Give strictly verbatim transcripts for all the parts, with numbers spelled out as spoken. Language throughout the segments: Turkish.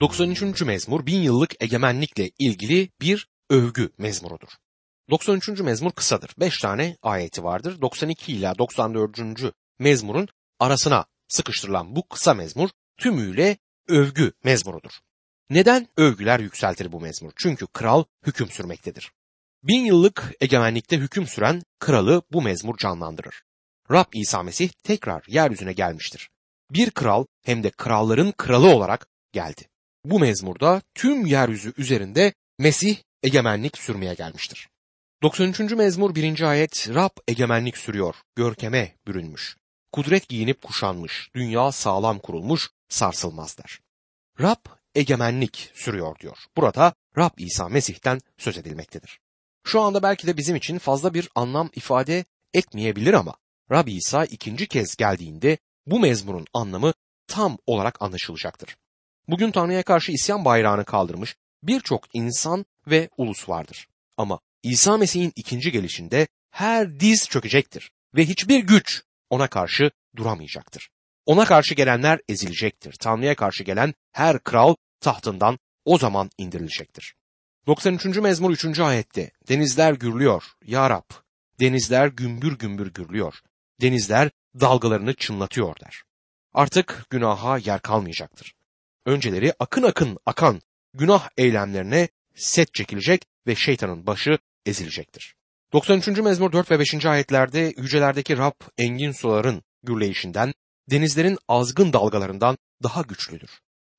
doksan üçüncü mezmur bin yıllık egemenlikle ilgili bir övgü mezmurudur. doksan üçüncü mezmur kısadır. beş tane ayeti vardır. doksan iki ile doksan dördüncü mezmurun arasına sıkıştırılan bu kısa mezmur tümüyle övgü mezmurudur. Neden övgüler yükseltir bu mezmur? Çünkü kral hüküm sürmektedir. Bin yıllık egemenlikte hüküm süren kralı bu mezmur canlandırır. Rab İsa Mesih tekrar yeryüzüne gelmiştir. Bir kral hem de kralların kralı olarak geldi. Bu mezmurda tüm yeryüzü üzerinde Mesih egemenlik sürmeye gelmiştir. doksan üçüncü mezmur birinci ayet Rab egemenlik sürüyor, görkeme bürünmüş. Kudret giyinip kuşanmış, dünya sağlam kurulmuş, sarsılmaz der. Rab egemenlik sürüyor diyor. Burada Rab İsa Mesih'ten söz edilmektedir. Şu anda belki de bizim için fazla bir anlam ifade etmeyebilir ama Rab İsa ikinci kez geldiğinde bu mezmurun anlamı tam olarak anlaşılacaktır. Bugün Tanrı'ya karşı isyan bayrağını kaldırmış birçok insan ve ulus vardır. Ama İsa Mesih'in ikinci gelişinde her diz çökecektir ve hiçbir güç ona karşı duramayacaktır. Ona karşı gelenler ezilecektir. Tanrı'ya karşı gelen her kral tahtından o zaman indirilecektir. doksan üçüncü mezmur üçüncü ayette denizler gürlüyor ya Rab, denizler gümbür gümbür gürlüyor, denizler dalgalarını çınlatıyor der. Artık günaha yer kalmayacaktır. Önceleri akın akın akan günah eylemlerine set çekilecek ve şeytanın başı ezilecektir. doksan üçüncü mezmur dört ve beşinci ayetlerde yücelerdeki Rab engin suların gürleyişinden, denizlerin azgın dalgalarından daha güçlüdür.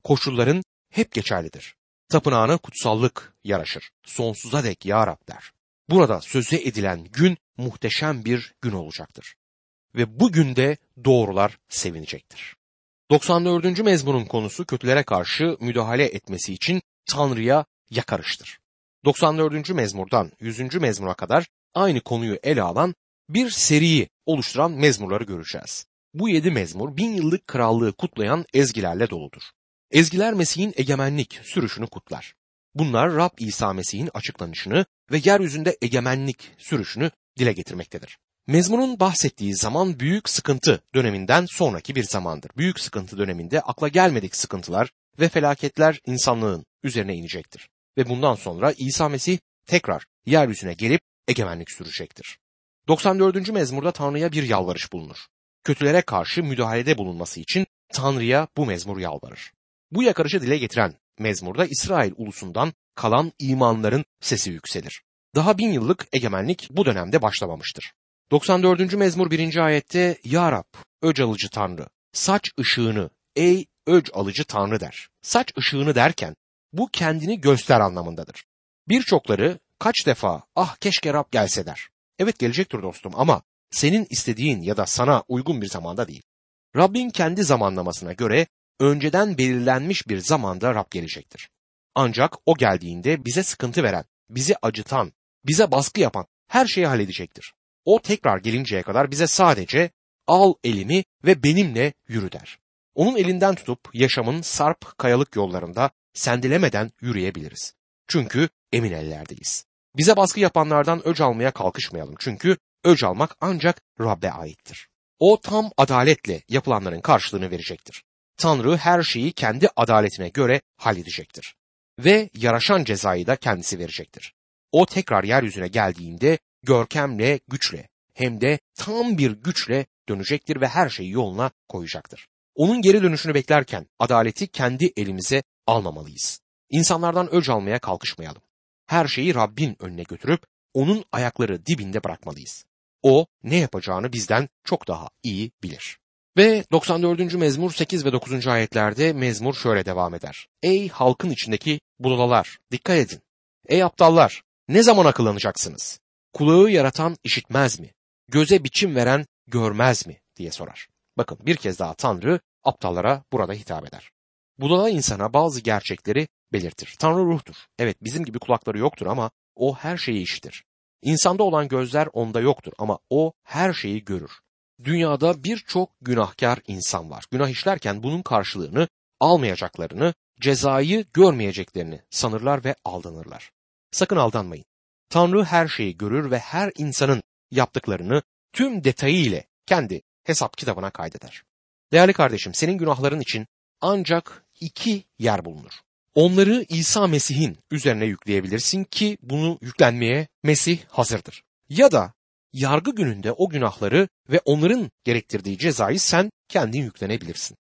Koşulların hep geçerlidir. Tapınağına kutsallık yaraşır. Sonsuza dek ya Rab der. Burada sözü edilen gün muhteşem bir gün olacaktır. Ve bu günde doğrular sevinecektir. doksan dördüncü mezmurun konusu kötülere karşı müdahale etmesi için Tanrı'ya yakarıştır. doksan dördüncü mezmurdan yüzüncü mezmura kadar aynı konuyu ele alan bir seriyi oluşturan mezmurları göreceğiz. Bu yedi mezmur bin yıllık krallığı kutlayan ezgilerle doludur. Ezgiler Mesih'in egemenlik sürüşünü kutlar. Bunlar Rab İsa Mesih'in açıklanışını ve yeryüzünde egemenlik sürüşünü dile getirmektedir. Mezmurun bahsettiği zaman büyük sıkıntı döneminden sonraki bir zamandır. Büyük sıkıntı döneminde akla gelmedik sıkıntılar ve felaketler insanlığın üzerine inecektir. Ve bundan sonra İsa Mesih tekrar yeryüzüne gelip egemenlik sürecektir. doksan dördüncü mezmurda Tanrı'ya bir yalvarış bulunur. Kötülere karşı müdahalede bulunması için Tanrı'ya bu mezmur yalvarır. Bu yakarışı dile getiren mezmurda İsrail ulusundan kalan imanların sesi yükselir. Daha bin yıllık egemenlik bu dönemde başlamamıştır. doksan dördüncü mezmur birinci ayette Ya Rab, öc alıcı Tanrı, saç ışığını ey öc alıcı Tanrı der. Saç ışığını derken bu kendini göster anlamındadır. Birçokları kaç defa ah keşke Rab gelse der. Evet gelecektir dostum ama senin istediğin ya da sana uygun bir zamanda değil. Rabbin kendi zamanlamasına göre önceden belirlenmiş bir zamanda Rab gelecektir. Ancak o geldiğinde bize sıkıntı veren, bizi acıtan, bize baskı yapan her şeyi halledecektir. O tekrar gelinceye kadar bize sadece al elimi ve benimle yürü der. Onun elinden tutup yaşamın sarp kayalık yollarında sendelemeden yürüyebiliriz. Çünkü emin ellerdeyiz. Bize baskı yapanlardan öc almaya kalkışmayalım. Çünkü öc almak ancak Rab'be aittir. O tam adaletle yapılanların karşılığını verecektir. Tanrı her şeyi kendi adaletine göre halledecektir. Ve yaraşan cezayı da kendisi verecektir. O tekrar yeryüzüne geldiğinde görkemle, güçle hem de tam bir güçle dönecektir ve her şeyi yoluna koyacaktır. Onun geri dönüşünü beklerken adaleti kendi elimize almamalıyız. İnsanlardan öc almaya kalkışmayalım. Her şeyi Rabbin önüne götürüp onun ayakları dibinde bırakmalıyız. O ne yapacağını bizden çok daha iyi bilir. Ve doksan dördüncü mezmur sekiz ve dokuzuncu ayetlerde mezmur şöyle devam eder. Ey halkın içindeki budalalar, dikkat edin. Ey aptallar, ne zaman akıllanacaksınız? Kulağı yaratan işitmez mi? Göze biçim veren görmez mi? diye sorar. Bakın bir kez daha Tanrı aptallara burada hitap eder. Budala insana bazı gerçekleri belirtir. Tanrı ruhtur. Evet bizim gibi kulakları yoktur ama o her şeyi işitir. İnsanda olan gözler onda yoktur ama o her şeyi görür. Dünyada birçok günahkar insan var. Günah işlerken bunun karşılığını almayacaklarını, cezayı görmeyeceklerini sanırlar ve aldanırlar. Sakın aldanmayın. Tanrı her şeyi görür ve her insanın yaptıklarını tüm detayı ile kendi hesap kitabına kaydeder. Değerli kardeşim, senin günahların için ancak iki yer bulunur. Onları İsa Mesih'in üzerine yükleyebilirsin ki bunu yüklenmeye Mesih hazırdır. Ya da yargı gününde o günahları ve onların gerektirdiği cezayı sen kendin yüklenebilirsin.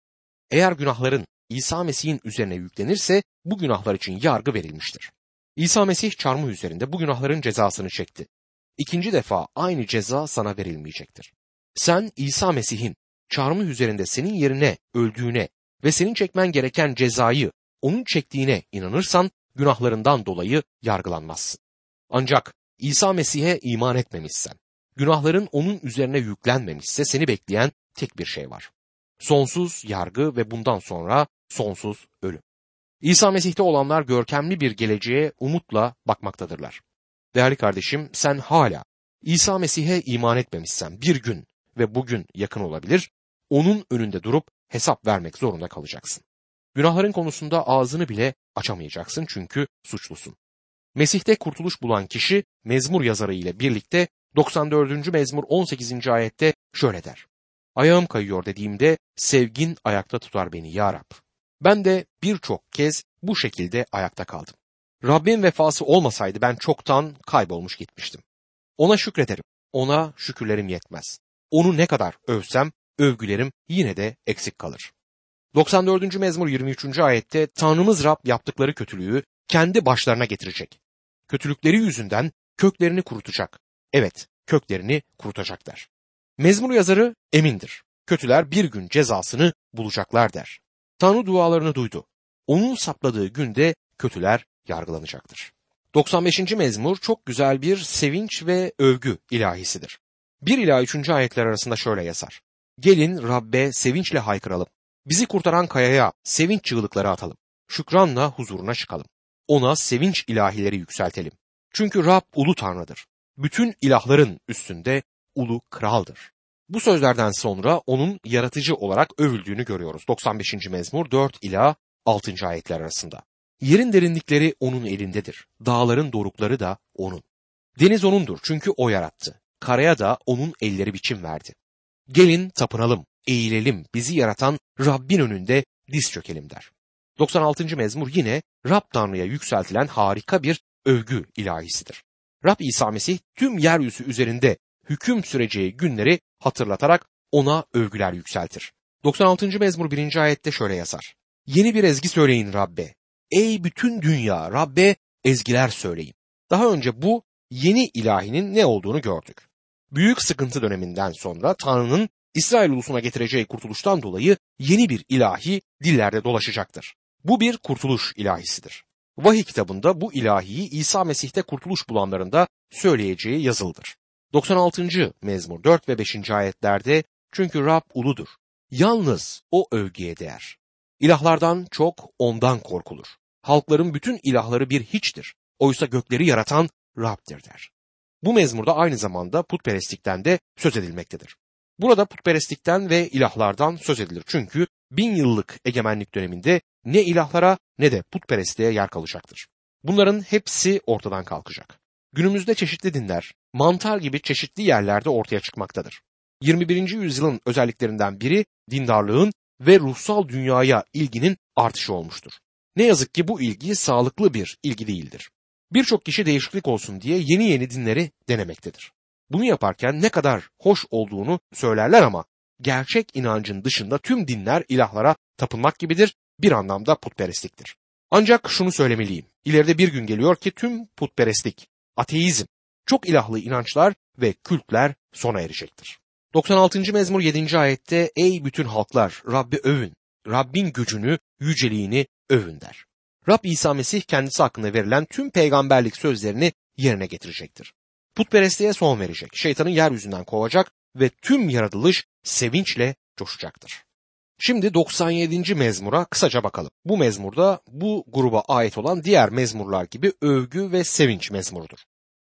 Eğer günahların İsa Mesih'in üzerine yüklenirse bu günahlar için yargı verilmiştir. İsa Mesih çarmıh üzerinde bu günahların cezasını çekti. İkinci defa aynı ceza sana verilmeyecektir. Sen İsa Mesih'in çarmıh üzerinde senin yerine öldüğüne ve senin çekmen gereken cezayı onun çektiğine inanırsan günahlarından dolayı yargılanmazsın. Ancak İsa Mesih'e iman etmemişsen, günahların onun üzerine yüklenmemişse seni bekleyen tek bir şey var. Sonsuz yargı ve bundan sonra sonsuz ölüm. İsa Mesih'te olanlar görkemli bir geleceğe umutla bakmaktadırlar. Değerli kardeşim, sen hala İsa Mesih'e iman etmemişsen bir gün ve bugün yakın olabilir, onun önünde durup hesap vermek zorunda kalacaksın. Günahların konusunda ağzını bile açamayacaksın çünkü suçlusun. Mesih'te kurtuluş bulan kişi mezmur yazarı ile birlikte doksan dördüncü mezmur on sekizinci ayette şöyle der: "Ayağım kayıyor dediğimde sevgin ayakta tutar beni ya Rab. Ben de birçok kez bu şekilde ayakta kaldım. Rabbim vefası olmasaydı ben çoktan kaybolmuş gitmiştim. Ona şükrederim, ona şükürlerim yetmez. Onu ne kadar övsem övgülerim yine de eksik kalır." doksan dördüncü mezmur yirmi üçüncü ayette Tanrımız Rab yaptıkları kötülüğü kendi başlarına getirecek. Kötülükleri yüzünden köklerini kurutacak. Evet, köklerini kurutacak der. Mezmur yazarı emindir. Kötüler bir gün cezasını bulacaklar der. Tanrı dualarını duydu. Onun sapladığı günde kötüler yargılanacaktır. doksan beşinci mezmur çok güzel bir sevinç ve övgü ilahisidir. bir ila üçüncü ayetler arasında şöyle yazar: "Gelin Rabbe sevinçle haykıralım. Bizi kurtaran kayaya sevinç çığlıkları atalım. Şükranla huzuruna çıkalım. Ona sevinç ilahileri yükseltelim. Çünkü Rab ulu Tanrı'dır. Bütün ilahların üstünde ulu kraldır." Bu sözlerden sonra onun yaratıcı olarak övüldüğünü görüyoruz. doksan beşinci mezmur dört ila altıncı ayetler arasında. "Yerin derinlikleri onun elindedir. Dağların dorukları da onun. Deniz onundur çünkü o yarattı. Karaya da onun elleri biçim verdi. Gelin tapınalım, eğilelim, bizi yaratan Rabbin önünde diz çökelim" der. doksan altıncı mezmur yine Rab Tanrı'ya yükseltilen harika bir övgü ilahisidir. Rab İsa Mesih tüm yeryüzü üzerinde hüküm süreceği günleri hatırlatarak ona övgüler yükseltir. doksan altıncı mezmur birinci ayette şöyle yazar: "Yeni bir ezgi söyleyin Rabbe. Ey bütün dünya, Rabbe ezgiler söyleyin." Daha önce bu yeni ilahinin ne olduğunu gördük. Büyük sıkıntı döneminden sonra Tanrı'nın İsrail ulusuna getireceği kurtuluştan dolayı yeni bir ilahi dillerde dolaşacaktır. Bu bir kurtuluş ilahisidir. Vahiy kitabında bu ilahiyi İsa Mesih'te kurtuluş bulanların da söyleyeceği yazılıdır. doksan altıncı mezmur dört ve beşinci ayetlerde "Çünkü Rab uludur. Yalnız o övgüye değer. İlahlardan çok ondan korkulur. Halkların bütün ilahları bir hiçtir. Oysa gökleri yaratan Rab'dir" der. Bu mezmurda aynı zamanda putperestlikten de söz edilmektedir. Burada putperestlikten ve ilahlardan söz edilir çünkü bin yıllık egemenlik döneminde ne ilahlara ne de putperestliğe yer kalacaktır. Bunların hepsi ortadan kalkacak. Günümüzde çeşitli dinler, mantar gibi çeşitli yerlerde ortaya çıkmaktadır. yirmi birinci yüzyılın özelliklerinden biri dindarlığın ve ruhsal dünyaya ilginin artışı olmuştur. Ne yazık ki bu ilgi sağlıklı bir ilgi değildir. Birçok kişi değişiklik olsun diye yeni yeni dinleri denemektedir. Bunu yaparken ne kadar hoş olduğunu söylerler ama gerçek inancın dışında tüm dinler ilahlara tapınmak gibidir, bir anlamda putperestliktir. Ancak şunu söylemeliyim, ileride bir gün geliyor ki tüm putperestlik, ateizm, çok ilahlı inançlar ve kültler sona erecektir. doksan altıncı mezmur yedinci ayette "Ey bütün halklar, Rabbi övün, Rabbin gücünü, yüceliğini övün" der. Rab İsa Mesih kendisi hakkında verilen tüm peygamberlik sözlerini yerine getirecektir. Putperestliğe son verecek, şeytanın yeryüzünden kovacak ve tüm yaratılış sevinçle coşacaktır. Şimdi doksan yedinci mezmura kısaca bakalım. Bu mezmurda bu gruba ait olan diğer mezmurlar gibi övgü ve sevinç mezmurudur.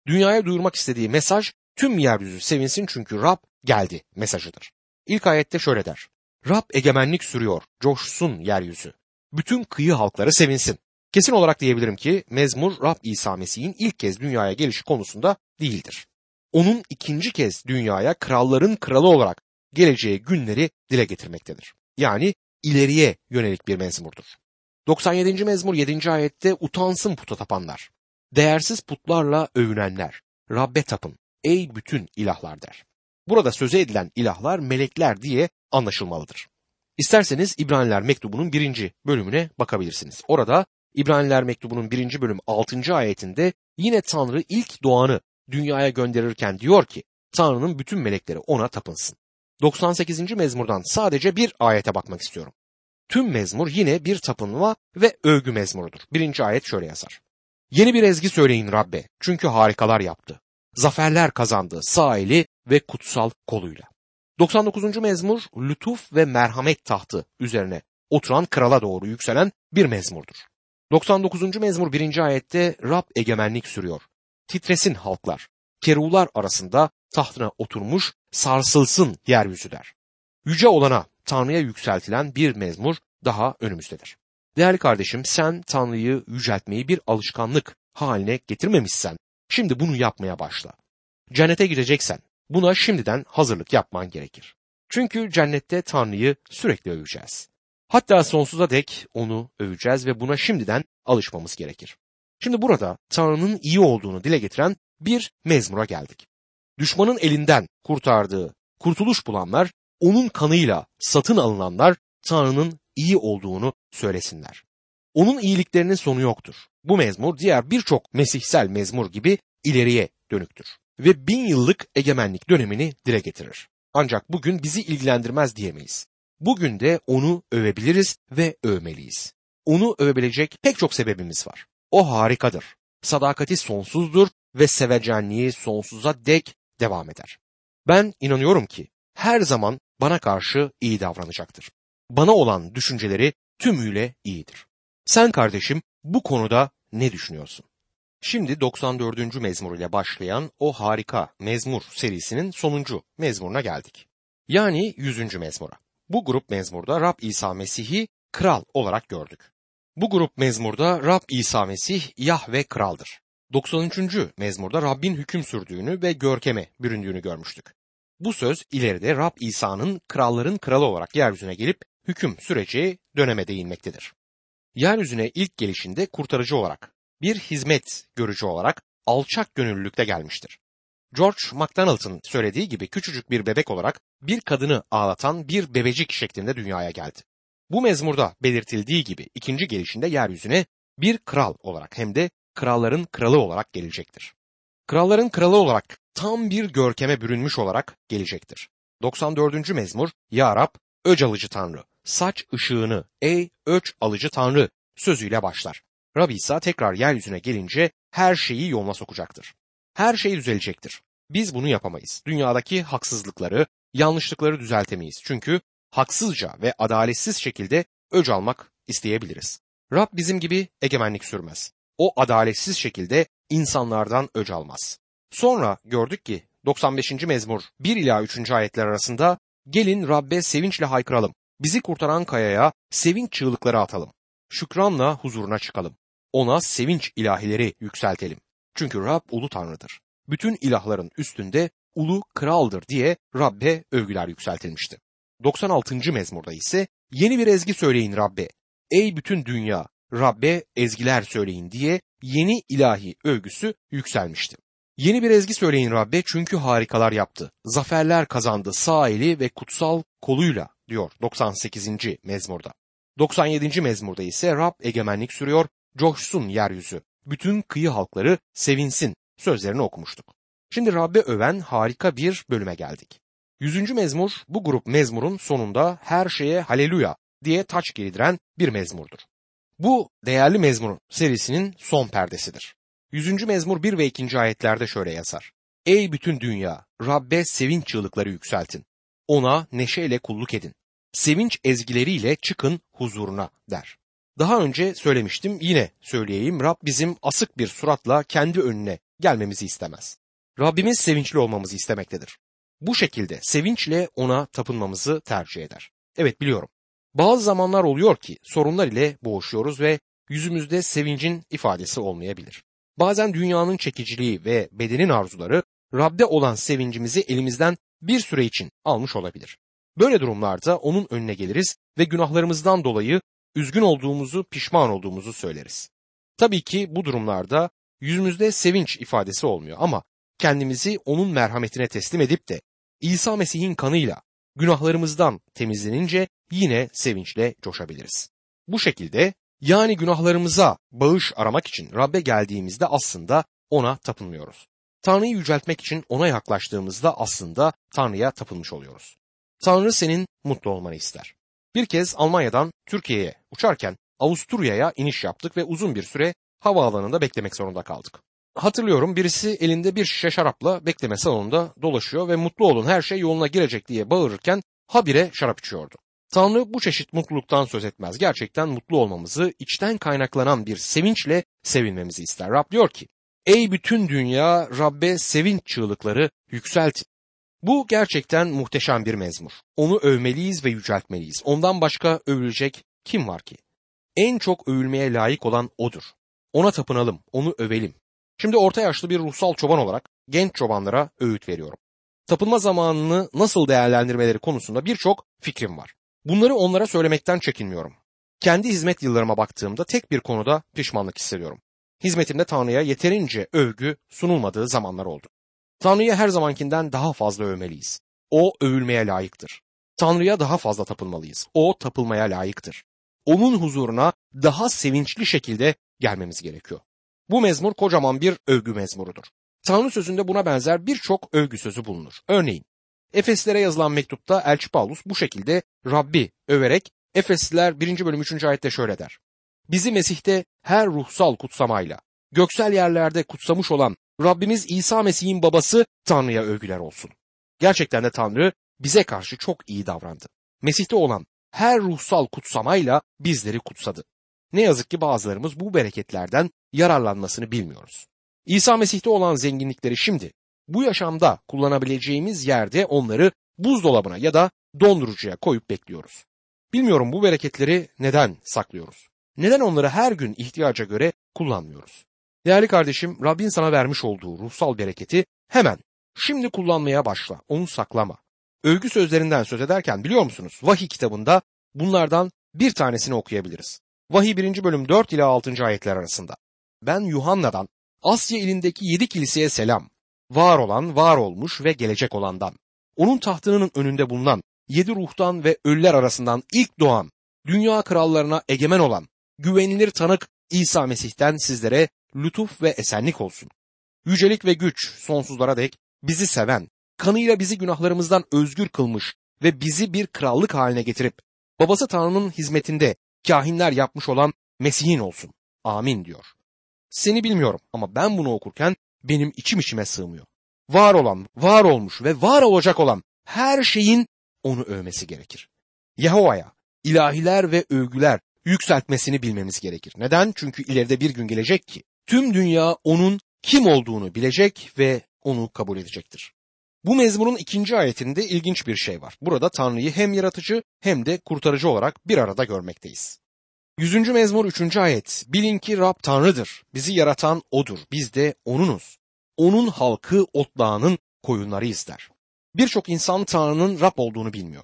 Dünyaya duyurmak istediği mesaj "tüm yeryüzü sevinsin çünkü Rab geldi" mesajıdır. İlk ayette şöyle der: "Rab egemenlik sürüyor, coşsun yeryüzü, bütün kıyı halkları sevinsin." Kesin olarak diyebilirim ki mezmur Rab İsa Mesih'in ilk kez dünyaya gelişi konusunda değildir. Onun ikinci kez dünyaya kralların kralı olarak geleceği günleri dile getirmektedir. Yani ileriye yönelik bir mezmurdur. doksan yedinci mezmur yedinci ayette utansın puta tapanlar, değersiz putlarla övünenler, Rabbe tapın ey bütün ilahlar der. Burada sözü edilen ilahlar melekler diye anlaşılmalıdır. İsterseniz İbraniler mektubunun birinci bölümüne bakabilirsiniz. Orada İbraniler mektubunun birinci bölüm altıncı ayetinde yine Tanrı ilk doğanı dünyaya gönderirken diyor ki Tanrı'nın bütün melekleri ona tapınsın. doksan sekizinci mezmurdan sadece bir ayete bakmak istiyorum. Tüm mezmur yine bir tapınma ve övgü mezmurudur. Birinci ayet şöyle yazar. Yeni bir ezgi söyleyin Rabbe çünkü harikalar yaptı. Zaferler kazandı sağ eli ve kutsal koluyla. doksan dokuzuncu mezmur lütuf ve merhamet tahtı üzerine oturan krala doğru yükselen bir mezmurdur. doksan dokuzuncu mezmur birinci ayette Rab egemenlik sürüyor. Titresin halklar, kerular arasında tahtına oturmuş sarsılsın yeryüzü der. Yüce olana Tanrı'ya yükseltilen bir mezmur daha önümüzdedir. Değerli kardeşim, sen Tanrı'yı yüceltmeyi bir alışkanlık haline getirmemişsen şimdi bunu yapmaya başla. Cennete gireceksen buna şimdiden hazırlık yapman gerekir. Çünkü cennette Tanrı'yı sürekli öveceğiz. Hatta sonsuza dek onu öveceğiz ve buna şimdiden alışmamız gerekir. Şimdi burada Tanrı'nın iyi olduğunu dile getiren bir mezmura geldik. Düşmanın elinden kurtardığı, kurtuluş bulanlar, onun kanıyla satın alınanlar Tanrı'nın iyi olduğunu söylesinler. Onun iyiliklerinin sonu yoktur. Bu mezmur diğer birçok mesihsel mezmur gibi ileriye dönüktür ve bin yıllık egemenlik dönemini dile getirir. Ancak bugün bizi ilgilendirmez diyemeyiz. Bugün de onu övebiliriz ve övmeliyiz. Onu övebilecek pek çok sebebimiz var. O harikadır. Sadakati sonsuzdur ve sevecenliği sonsuza dek devam eder. Ben inanıyorum ki her zaman bana karşı iyi davranacaktır. Bana olan düşünceleri tümüyle iyidir. Sen kardeşim bu konuda ne düşünüyorsun? Şimdi doksan dördüncü mezmur ile başlayan o harika mezmur serisinin sonuncu mezmuruna geldik. Yani yüzüncü mezmura. Bu grup mezmurda Rab İsa Mesih'i kral olarak gördük. Bu grup mezmurda Rab İsa Mesih Yahve kraldır. doksan üçüncü mezmurda Rabbin hüküm sürdüğünü ve görkeme büründüğünü görmüştük. Bu söz ileride Rab İsa'nın kralların kralı olarak yeryüzüne gelip hüküm süreceği döneme değinmektedir. Yeryüzüne ilk gelişinde kurtarıcı olarak, bir hizmet görücü olarak alçak gönüllülükte gelmiştir. George MacDonald'ın söylediği gibi küçücük bir bebek olarak bir kadını ağlatan bir bebecik şeklinde dünyaya geldi. Bu mezmurda belirtildiği gibi ikinci gelişinde yeryüzüne bir kral olarak hem de kralların kralı olarak gelecektir. Kralların kralı olarak tam bir görkeme bürünmüş olarak gelecektir. doksan dördüncü mezmur Ya Rab, öç alıcı Tanrı, saç ışığını ey öç alıcı Tanrı sözüyle başlar. Rab İsa tekrar yeryüzüne gelince her şeyi yoluna sokacaktır. Her şey düzelecektir. Biz bunu yapamayız. Dünyadaki haksızlıkları, yanlışlıkları düzeltemeyiz. Çünkü haksızca ve adaletsiz şekilde öç almak isteyebiliriz. Rab bizim gibi egemenlik sürmez. O adaletsiz şekilde insanlardan öç almaz. Sonra gördük ki doksan beşinci mezmur bir ila üçüncü ayetler arasında gelin Rabbe sevinçle haykıralım. Bizi kurtaran kayaya sevinç çığlıkları atalım. Şükranla huzuruna çıkalım. Ona sevinç ilahileri yükseltelim. Çünkü Rab ulu Tanrı'dır. Bütün ilahların üstünde ulu kraldır diye Rabbe övgüler yükseltilmişti. doksan altıncı mezmurda ise yeni bir ezgi söyleyin Rabbe. Ey bütün dünya Rabbe ezgiler söyleyin diye yeni ilahi övgüsü yükselmişti. Yeni bir ezgi söyleyin Rabbe çünkü harikalar yaptı. Zaferler kazandı sağ eli ve kutsal koluyla diyor doksan sekizinci mezmurda. doksan yedinci mezmurda ise Rab egemenlik sürüyor, coşsun yeryüzü, bütün kıyı halkları sevinsin sözlerini okumuştuk. Şimdi Rab'be öven harika bir bölüme geldik. yüzüncü mezmur bu grup mezmurun sonunda her şeye haleluya diye taç giydiren bir mezmurdur. Bu değerli mezmur serisinin son perdesidir. yüzüncü mezmur bir ve ikinci ayetlerde şöyle yazar. Ey bütün dünya, Rab'be sevinç çığlıkları yükseltin. Ona neşeyle kulluk edin. Sevinç ezgileriyle çıkın huzuruna der. Daha önce söylemiştim, yine söyleyeyim, Rab bizim asık bir suratla kendi önüne gelmemizi istemez. Rabbimiz sevinçli olmamızı istemektedir. Bu şekilde sevinçle ona tapınmamızı tercih eder. Evet biliyorum. Bazı zamanlar oluyor ki sorunlar ile boğuşuyoruz ve yüzümüzde sevincin ifadesi olmayabilir. Bazen dünyanın çekiciliği ve bedenin arzuları Rab'de olan sevincimizi elimizden bir süre için almış olabilir. Böyle durumlarda onun önüne geliriz ve günahlarımızdan dolayı üzgün olduğumuzu, pişman olduğumuzu söyleriz. Tabii ki bu durumlarda yüzümüzde sevinç ifadesi olmuyor ama kendimizi onun merhametine teslim edip de İsa Mesih'in kanıyla günahlarımızdan temizlenince yine sevinçle coşabiliriz. Bu şekilde yani günahlarımıza bağış aramak için Rab'be geldiğimizde aslında ona tapınmıyoruz. Tanrı'yı yüceltmek için ona yaklaştığımızda aslında Tanrı'ya tapınmış oluyoruz. Tanrı senin mutlu olmanı ister. Bir kez Almanya'dan Türkiye'ye uçarken Avusturya'ya iniş yaptık ve uzun bir süre havaalanında beklemek zorunda kaldık. Hatırlıyorum, birisi elinde bir şişe şarapla bekleme salonunda dolaşıyor ve mutlu olun her şey yoluna girecek diye bağırırken habire şarap içiyordu. Tanrı bu çeşit mutluluktan söz etmez. Gerçekten mutlu olmamızı, içten kaynaklanan bir sevinçle sevinmemizi ister. Rab diyor ki, ey bütün dünya, Rab'be sevinç çığlıkları yükseltin. Bu gerçekten muhteşem bir mezmur. Onu övmeliyiz ve yüceltmeliyiz. Ondan başka övülecek kim var ki? En çok övülmeye layık olan odur. Ona tapınalım, onu övelim. Şimdi orta yaşlı bir ruhsal çoban olarak genç çobanlara öğüt veriyorum. Tapınma zamanını nasıl değerlendirmeleri konusunda birçok fikrim var. Bunları onlara söylemekten çekinmiyorum. Kendi hizmet yıllarıma baktığımda tek bir konuda pişmanlık hissediyorum. Hizmetimde Tanrı'ya yeterince övgü sunulmadığı zamanlar oldu. Tanrı'ya her zamankinden daha fazla övmeliyiz. O övülmeye layıktır. Tanrı'ya daha fazla tapınmalıyız. O tapılmaya layıktır. Onun huzuruna daha sevinçli şekilde gelmemiz gerekiyor. Bu mezmur kocaman bir övgü mezmurudur. Tanrı sözünde buna benzer birçok övgü sözü bulunur. Örneğin, Efeslilere yazılan mektupta Elçi Paulus bu şekilde Rabbi överek Efesliler birinci bölüm üçüncü ayette şöyle der. Bizi Mesih'te her ruhsal kutsamayla, göksel yerlerde kutsamış olan Rabbimiz İsa Mesih'in babası Tanrı'ya övgüler olsun. Gerçekten de Tanrı bize karşı çok iyi davrandı. Mesih'te olan her ruhsal kutsamayla bizleri kutsadı. Ne yazık ki bazılarımız bu bereketlerden yararlanmasını bilmiyoruz. İsa Mesih'te olan zenginlikleri şimdi bu yaşamda kullanabileceğimiz yerde onları buzdolabına ya da dondurucuya koyup bekliyoruz. Bilmiyorum, bu bereketleri neden saklıyoruz? Neden onları her gün ihtiyaca göre kullanmıyoruz? Değerli kardeşim, Rabbin sana vermiş olduğu ruhsal bereketi hemen, şimdi kullanmaya başla, onu saklama. Övgü sözlerinden söz ederken biliyor musunuz? Vahiy kitabında bunlardan bir tanesini okuyabiliriz. Vahiy birinci bölüm dört ile altıncı ayetler arasında. Ben Yuhanna'dan, Asya ilindeki yedi kiliseye selam, var olan, var olmuş ve gelecek olandan, onun tahtının önünde bulunan, yedi ruhtan ve ölüler arasından ilk doğan, dünya krallarına egemen olan, güvenilir tanık İsa Mesih'ten sizlere lütuf ve esenlik olsun. Yücelik ve güç sonsuzlara dek bizi seven, kanıyla bizi günahlarımızdan özgür kılmış ve bizi bir krallık haline getirip, babası Tanrı'nın hizmetinde kahinler yapmış olan Mesih'in olsun. Amin diyor. Seni bilmiyorum ama ben bunu okurken benim içim içime sığmıyor. Var olan, var olmuş ve var olacak olan her şeyin onu övmesi gerekir. Yahova'ya ilahiler ve övgüler yükseltmesini bilmemiz gerekir. Neden? Çünkü ileride bir gün gelecek ki tüm dünya onun kim olduğunu bilecek ve onu kabul edecektir. Bu mezmurun ikinci ayetinde ilginç bir şey var. Burada Tanrı'yı hem yaratıcı hem de kurtarıcı olarak bir arada görmekteyiz. Yüzüncü mezmur üçüncü ayet. Bilin ki Rab Tanrı'dır. Bizi yaratan O'dur. Biz de O'nunuz. O'nun halkı otlağının koyunlarıyız der. Birçok insan Tanrı'nın Rab olduğunu bilmiyor.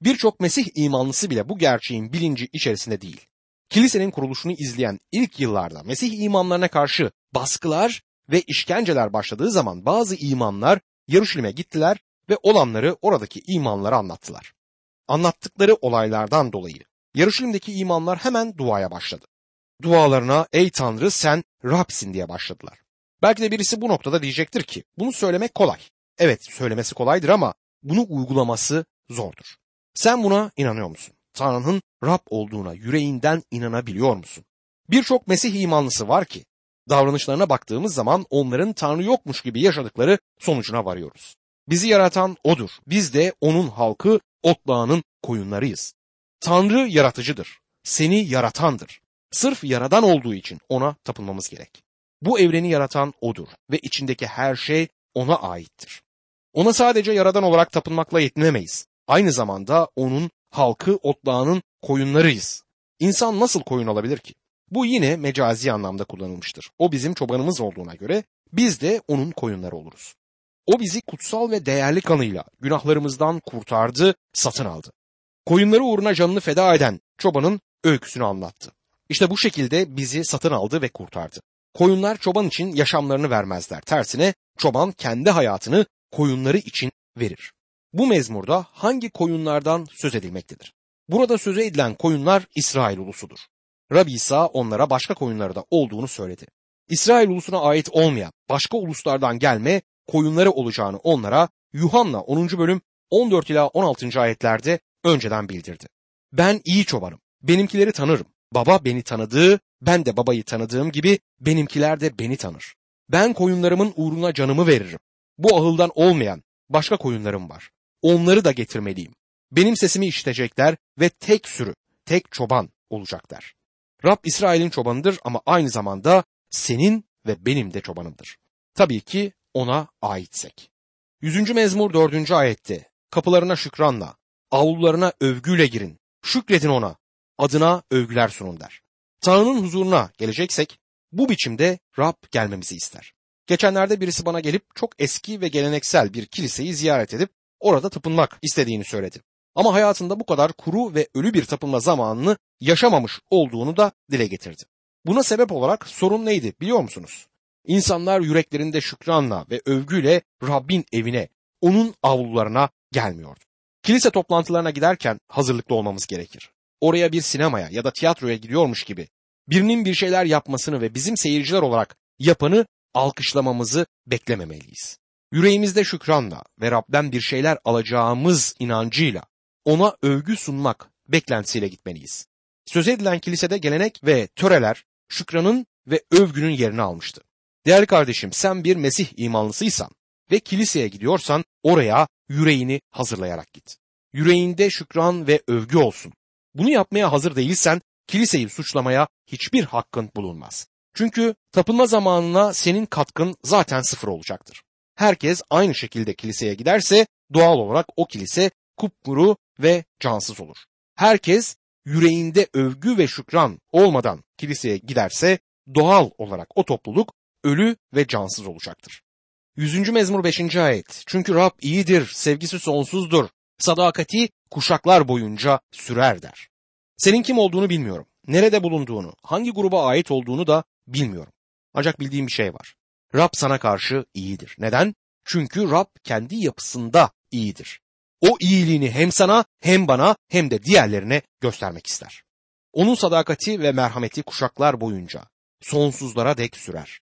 Birçok Mesih imanlısı bile bu gerçeğin bilinci içerisinde değil. Kilisenin kuruluşunu izleyen ilk yıllarda Mesih imanlarına karşı baskılar ve işkenceler başladığı zaman bazı imanlar Yeruşalim'e gittiler ve olanları oradaki imanlara anlattılar. Anlattıkları olaylardan dolayı Yeruşalim'deki imanlar hemen duaya başladı. Dualarına ey Tanrı sen Rab'sin diye başladılar. Belki de birisi bu noktada diyecektir ki bunu söylemek kolay. Evet, söylemesi kolaydır ama bunu uygulaması zordur. Sen buna inanıyor musun? Tanrı'nın Rab olduğuna yüreğinden inanabiliyor musun? Birçok Mesih imanlısı var ki davranışlarına baktığımız zaman onların Tanrı yokmuş gibi yaşadıkları sonucuna varıyoruz. Bizi yaratan O'dur. Biz de O'nun halkı, otlağının koyunlarıyız. Tanrı yaratıcıdır. Seni yaratandır. Sırf yaradan olduğu için ona tapınmamız gerek. Bu evreni yaratan O'dur ve içindeki her şey O'na aittir. Ona sadece yaradan olarak tapınmakla yetinemeyiz. Aynı zamanda O'nun halkı, otlağının koyunlarıyız. İnsan nasıl koyun olabilir ki? Bu yine mecazi anlamda kullanılmıştır. O bizim çobanımız olduğuna göre biz de onun koyunları oluruz. O bizi kutsal ve değerli kanıyla günahlarımızdan kurtardı, satın aldı. Koyunları uğruna canını feda eden çobanın öyküsünü anlattı. İşte bu şekilde bizi satın aldı ve kurtardı. Koyunlar çoban için yaşamlarını vermezler. Tersine çoban kendi hayatını koyunları için verir. Bu mezmurda hangi koyunlardan söz edilmektedir? Burada söze edilen koyunlar İsrail ulusudur. Rabbi İsa onlara başka koyunları da olduğunu söyledi. İsrail ulusuna ait olmayan başka uluslardan gelme koyunları olacağını onlara Yuhanna onuncu bölüm on dört ila on altıncı ayetlerde önceden bildirdi. Ben iyi çobanım, benimkileri tanırım. Baba beni tanıdığı, ben de babayı tanıdığım gibi benimkiler de beni tanır. Ben koyunlarımın uğruna canımı veririm. Bu ahıldan olmayan başka koyunlarım var. Onları da getirmeliyim. Benim sesimi işitecekler ve tek sürü, tek çoban olacaklar. Rab İsrail'in çobanıdır ama aynı zamanda senin ve benim de çobanımdır. Tabii ki ona aitsek. yüzüncü mezmur dördüncü ayette kapılarına şükranla, avlularına övgüyle girin, şükredin ona, adına övgüler sunun der. Tanrı'nın huzuruna geleceksek bu biçimde Rab gelmemizi ister. Geçenlerde birisi bana gelip çok eski ve geleneksel bir kiliseyi ziyaret edip orada tapınmak istediğini söyledi. Ama hayatında bu kadar kuru ve ölü bir tapınma zamanını yaşamamış olduğunu da dile getirdi. Buna sebep olarak sorun neydi biliyor musunuz? İnsanlar yüreklerinde şükranla ve övgüyle Rabbin evine, onun avlularına gelmiyordu. Kilise toplantılarına giderken hazırlıklı olmamız gerekir. Oraya bir sinemaya ya da tiyatroya gidiyormuş gibi birinin bir şeyler yapmasını ve bizim seyirciler olarak yapanı alkışlamamızı beklememeliyiz. Yüreğimizde şükranla ve Rab'den bir şeyler alacağımız inancıyla ona övgü sunmak beklentisiyle gitmeliyiz. Söz edilen kilisede gelenek ve töreler şükranın ve övgünün yerini almıştı. Değerli kardeşim, sen bir Mesih imanlısıysan ve kiliseye gidiyorsan oraya yüreğini hazırlayarak git. Yüreğinde şükran ve övgü olsun. Bunu yapmaya hazır değilsen kiliseyi suçlamaya hiçbir hakkın bulunmaz. Çünkü tapınma zamanına senin katkın zaten sıfır olacaktır. Herkes aynı şekilde kiliseye giderse doğal olarak o kilise kupkuru ve cansız olur. Herkes yüreğinde övgü ve şükran olmadan kiliseye giderse doğal olarak o topluluk ölü ve cansız olacaktır. yüzüncü mezmur beşinci ayet. Çünkü Rab iyidir, sevgisi sonsuzdur, sadakati kuşaklar boyunca sürer der. Senin kim olduğunu bilmiyorum. Nerede bulunduğunu, hangi gruba ait olduğunu da bilmiyorum. Ancak bildiğim bir şey var. Rab sana karşı iyidir. Neden? Çünkü Rab kendi yapısında iyidir. O iyiliğini hem sana hem bana hem de diğerlerine göstermek ister. Onun sadakati ve merhameti kuşaklar boyunca sonsuzlara dek sürer.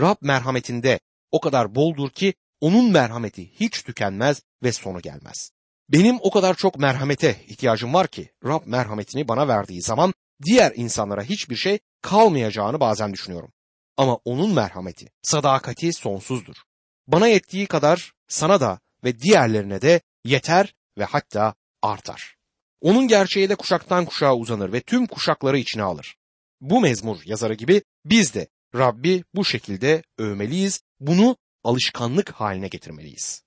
Rab merhametinde o kadar boldur ki onun merhameti hiç tükenmez ve sonu gelmez. Benim o kadar çok merhamete ihtiyacım var ki Rab merhametini bana verdiği zaman diğer insanlara hiçbir şey kalmayacağını bazen düşünüyorum. Ama onun merhameti, sadakati sonsuzdur. Bana yettiği kadar sana da ve diğerlerine de yeter ve hatta artar. Onun gerçeği de kuşaktan kuşağa uzanır ve tüm kuşakları içine alır. Bu mezmur yazarı gibi biz de Rabbi bu şekilde övmeliyiz, bunu alışkanlık haline getirmeliyiz.